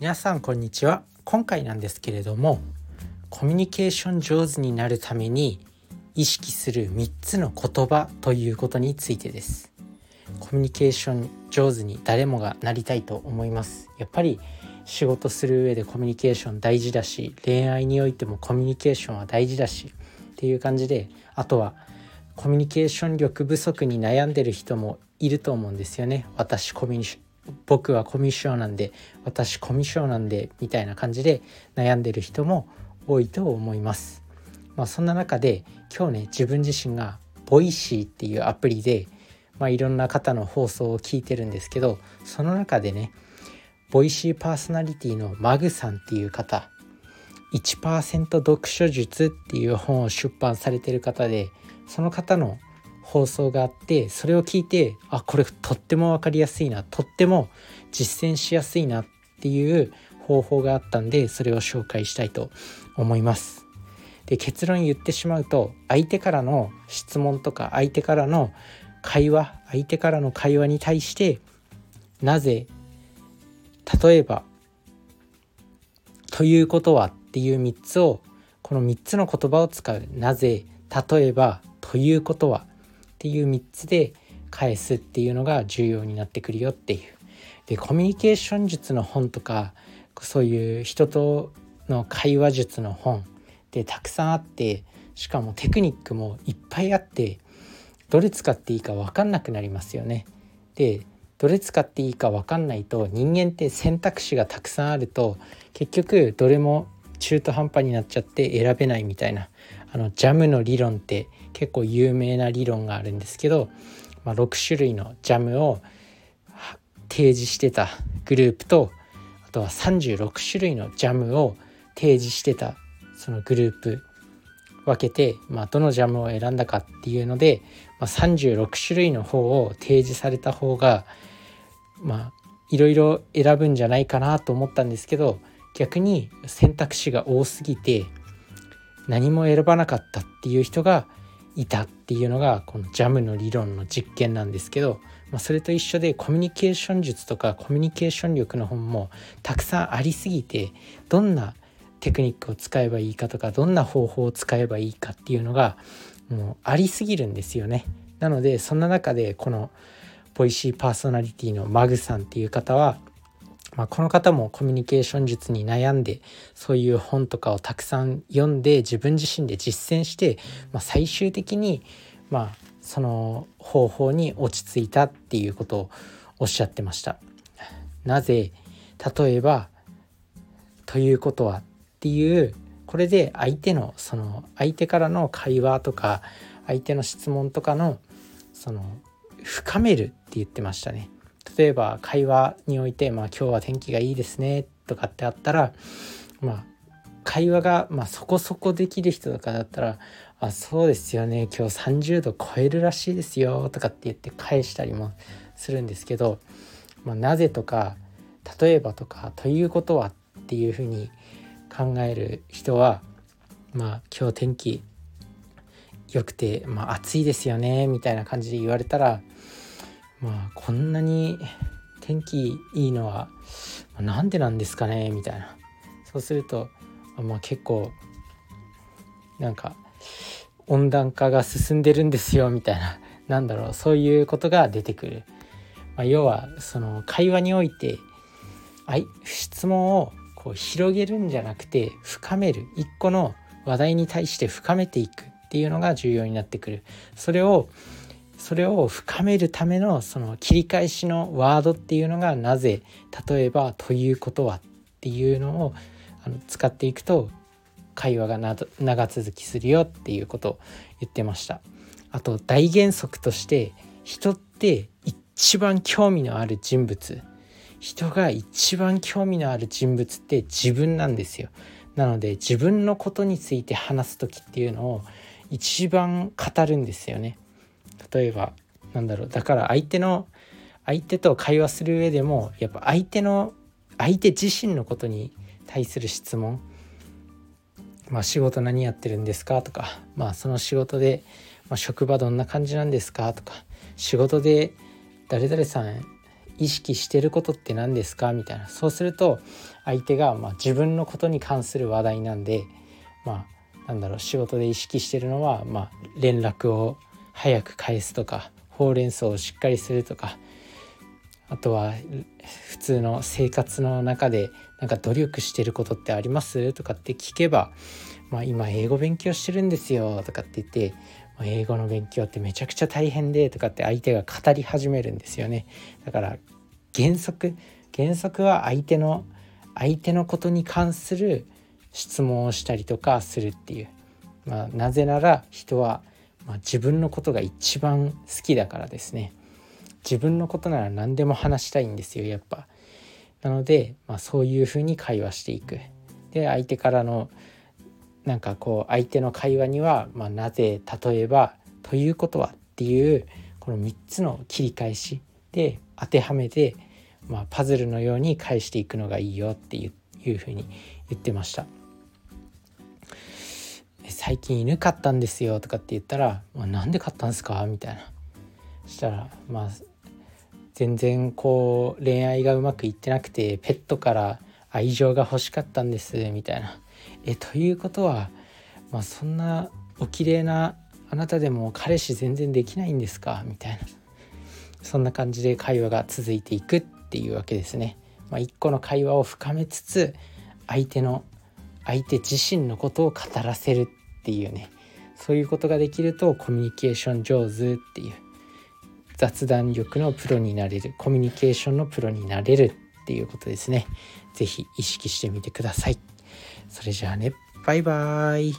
皆さんこんにちは。今回なんですけれども、コミュニケーション上手になるために意識する3つの言葉ということについてです。コミュニケーション上手に誰もがなりたいと思います。やっぱり仕事する上でコミュニケーション大事だし、恋愛においてもコミュニケーションは大事だしっていう感じで、あとはコミュニケーション力不足に悩んでる人もいると思うんですよね。僕はコミュ障なんで、私コミュ障なんでみたいな感じで悩んでる人も多いと思います。そんな中で今日ね、自分自身がボイシーっていうアプリで、いろんな方の放送を聞いてるんですけど、その中でね、ボイシーパーソナリティのマグさんっていう方、 1% 読書術っていう本を出版されてる方で、その方の放送があって、それを聞いて、これとっても分かりやすいな、とっても実践しやすいなっていう方法があったんで、それを紹介したいと思います。で、結論言ってしまうと、相手からの質問とか相手からの会話に対して、なぜ、例えば、ということはっていう3つを、この3つの言葉を使う。なぜ、例えば、ということはっていう3つで返すっていうのが重要になってくるよっていう。で、コミュニケーション術の本とか、そういう人との会話術の本でたくさんあって、しかもテクニックもいっぱいあって、どれ使っていいか分かんなくなりますよね。で、どれ使っていいか分かんないと、人間って選択肢がたくさんあると、結局どれも中途半端になっちゃって選べないみたいな、ジャムの理論って結構有名な理論があるんですけど、6種類のジャムを提示してたグループと、あとは36種類のジャムを提示してたそのグループ分けて、どのジャムを選んだかっていうので、36種類の方を提示された方がいろいろ選ぶんじゃないかなと思ったんですけど、逆に選択肢が多すぎて何も選ばなかったっていう人がいたっていうのが、このジャムの理論の実験なんですけど、それと一緒で、コミュニケーション術とかコミュニケーション力の本もたくさんありすぎて、どんなテクニックを使えばいいかとか、どんな方法を使えばいいかっていうのがもうありすぎるんですよね。なので、そんな中でこのボイシーパーソナリティのマグさんっていう方は、この方もコミュニケーション術に悩んで、そういう本とかをたくさん読んで、自分自身で実践して、最終的に、その方法に落ち着いたっていうことをおっしゃってました。なぜ、例えば、ということはっていう、これで相手からの会話とか、相手の質問とかの深めるって言ってましたね。例えば会話において、今日は天気がいいですねとかってあったら、会話がそこそこできる人とかだったら、そうですよね、今日30度超えるらしいですよとかって言って返したりもするんですけど、なぜとか例えばとかということはっていうふうに考える人は、今日天気良くて、暑いですよねみたいな感じで言われたら、こんなに天気いいのはなんでなんですかねみたいな。そうすると、結構なんか温暖化が進んでるんですよみたいな、そういうことが出てくる。要はその会話において質問を広げるんじゃなくて、深める、一個の話題に対して深めていくっていうのが重要になってくる。それを深めるためのその切り返しのワードっていうのが、なぜ、例えば、ということはっていうのを使っていくと、会話が長続きするよっていうことを言ってました。あと、大原則として、人って一番興味のある人物って自分なんですよ。なので、自分のことについて話す時っていうのを一番語るんですよね。例えばだから相手と会話する上でも、やっぱ相手自身のことに対する質問、仕事何やってるんですかとか、その仕事で、職場どんな感じなんですかとか、仕事で誰々さん意識してることって何ですかみたいな、そうすると相手が自分のことに関する話題なんで、仕事で意識してるのは連絡を早く返すとか、ほうれん草をしっかりするとか、あとは普通の生活の中で努力してることってありますとかって聞けば、今英語勉強してるんですよとかって言って、英語の勉強ってめちゃくちゃ大変でとかって相手が語り始めるんですよね。だから原則は相手のことに関する質問をしたりとかするっていう、なぜなら人は自分のことが一番好きだからですね。自分のことなら何でも話したいんですよ、やっぱ。なので、そういうふうに会話していく。で、相手からの相手の会話には、なぜ、例えば、ということはっていうこの3つの切り返しで当てはめて、パズルのように返していくのがいいよっていうふうに言ってました。最近犬飼ったんですよとかって言ったら、なんで飼ったんですかみたいな。したら全然恋愛がうまくいってなくて、ペットから愛情が欲しかったんですみたいな。ということは、そんなお綺麗なあなたでも彼氏全然できないんですかみたいな、そんな感じで会話が続いていくっていうわけですね。一個の会話を深めつつ相手自身のことを語らせるっていうね、そういうことができるとコミュニケーション上手っていう、雑談力のプロになれる、コミュニケーションのプロになれるっていうことですね。ぜひ意識してみてください。それじゃあね、バイバイ。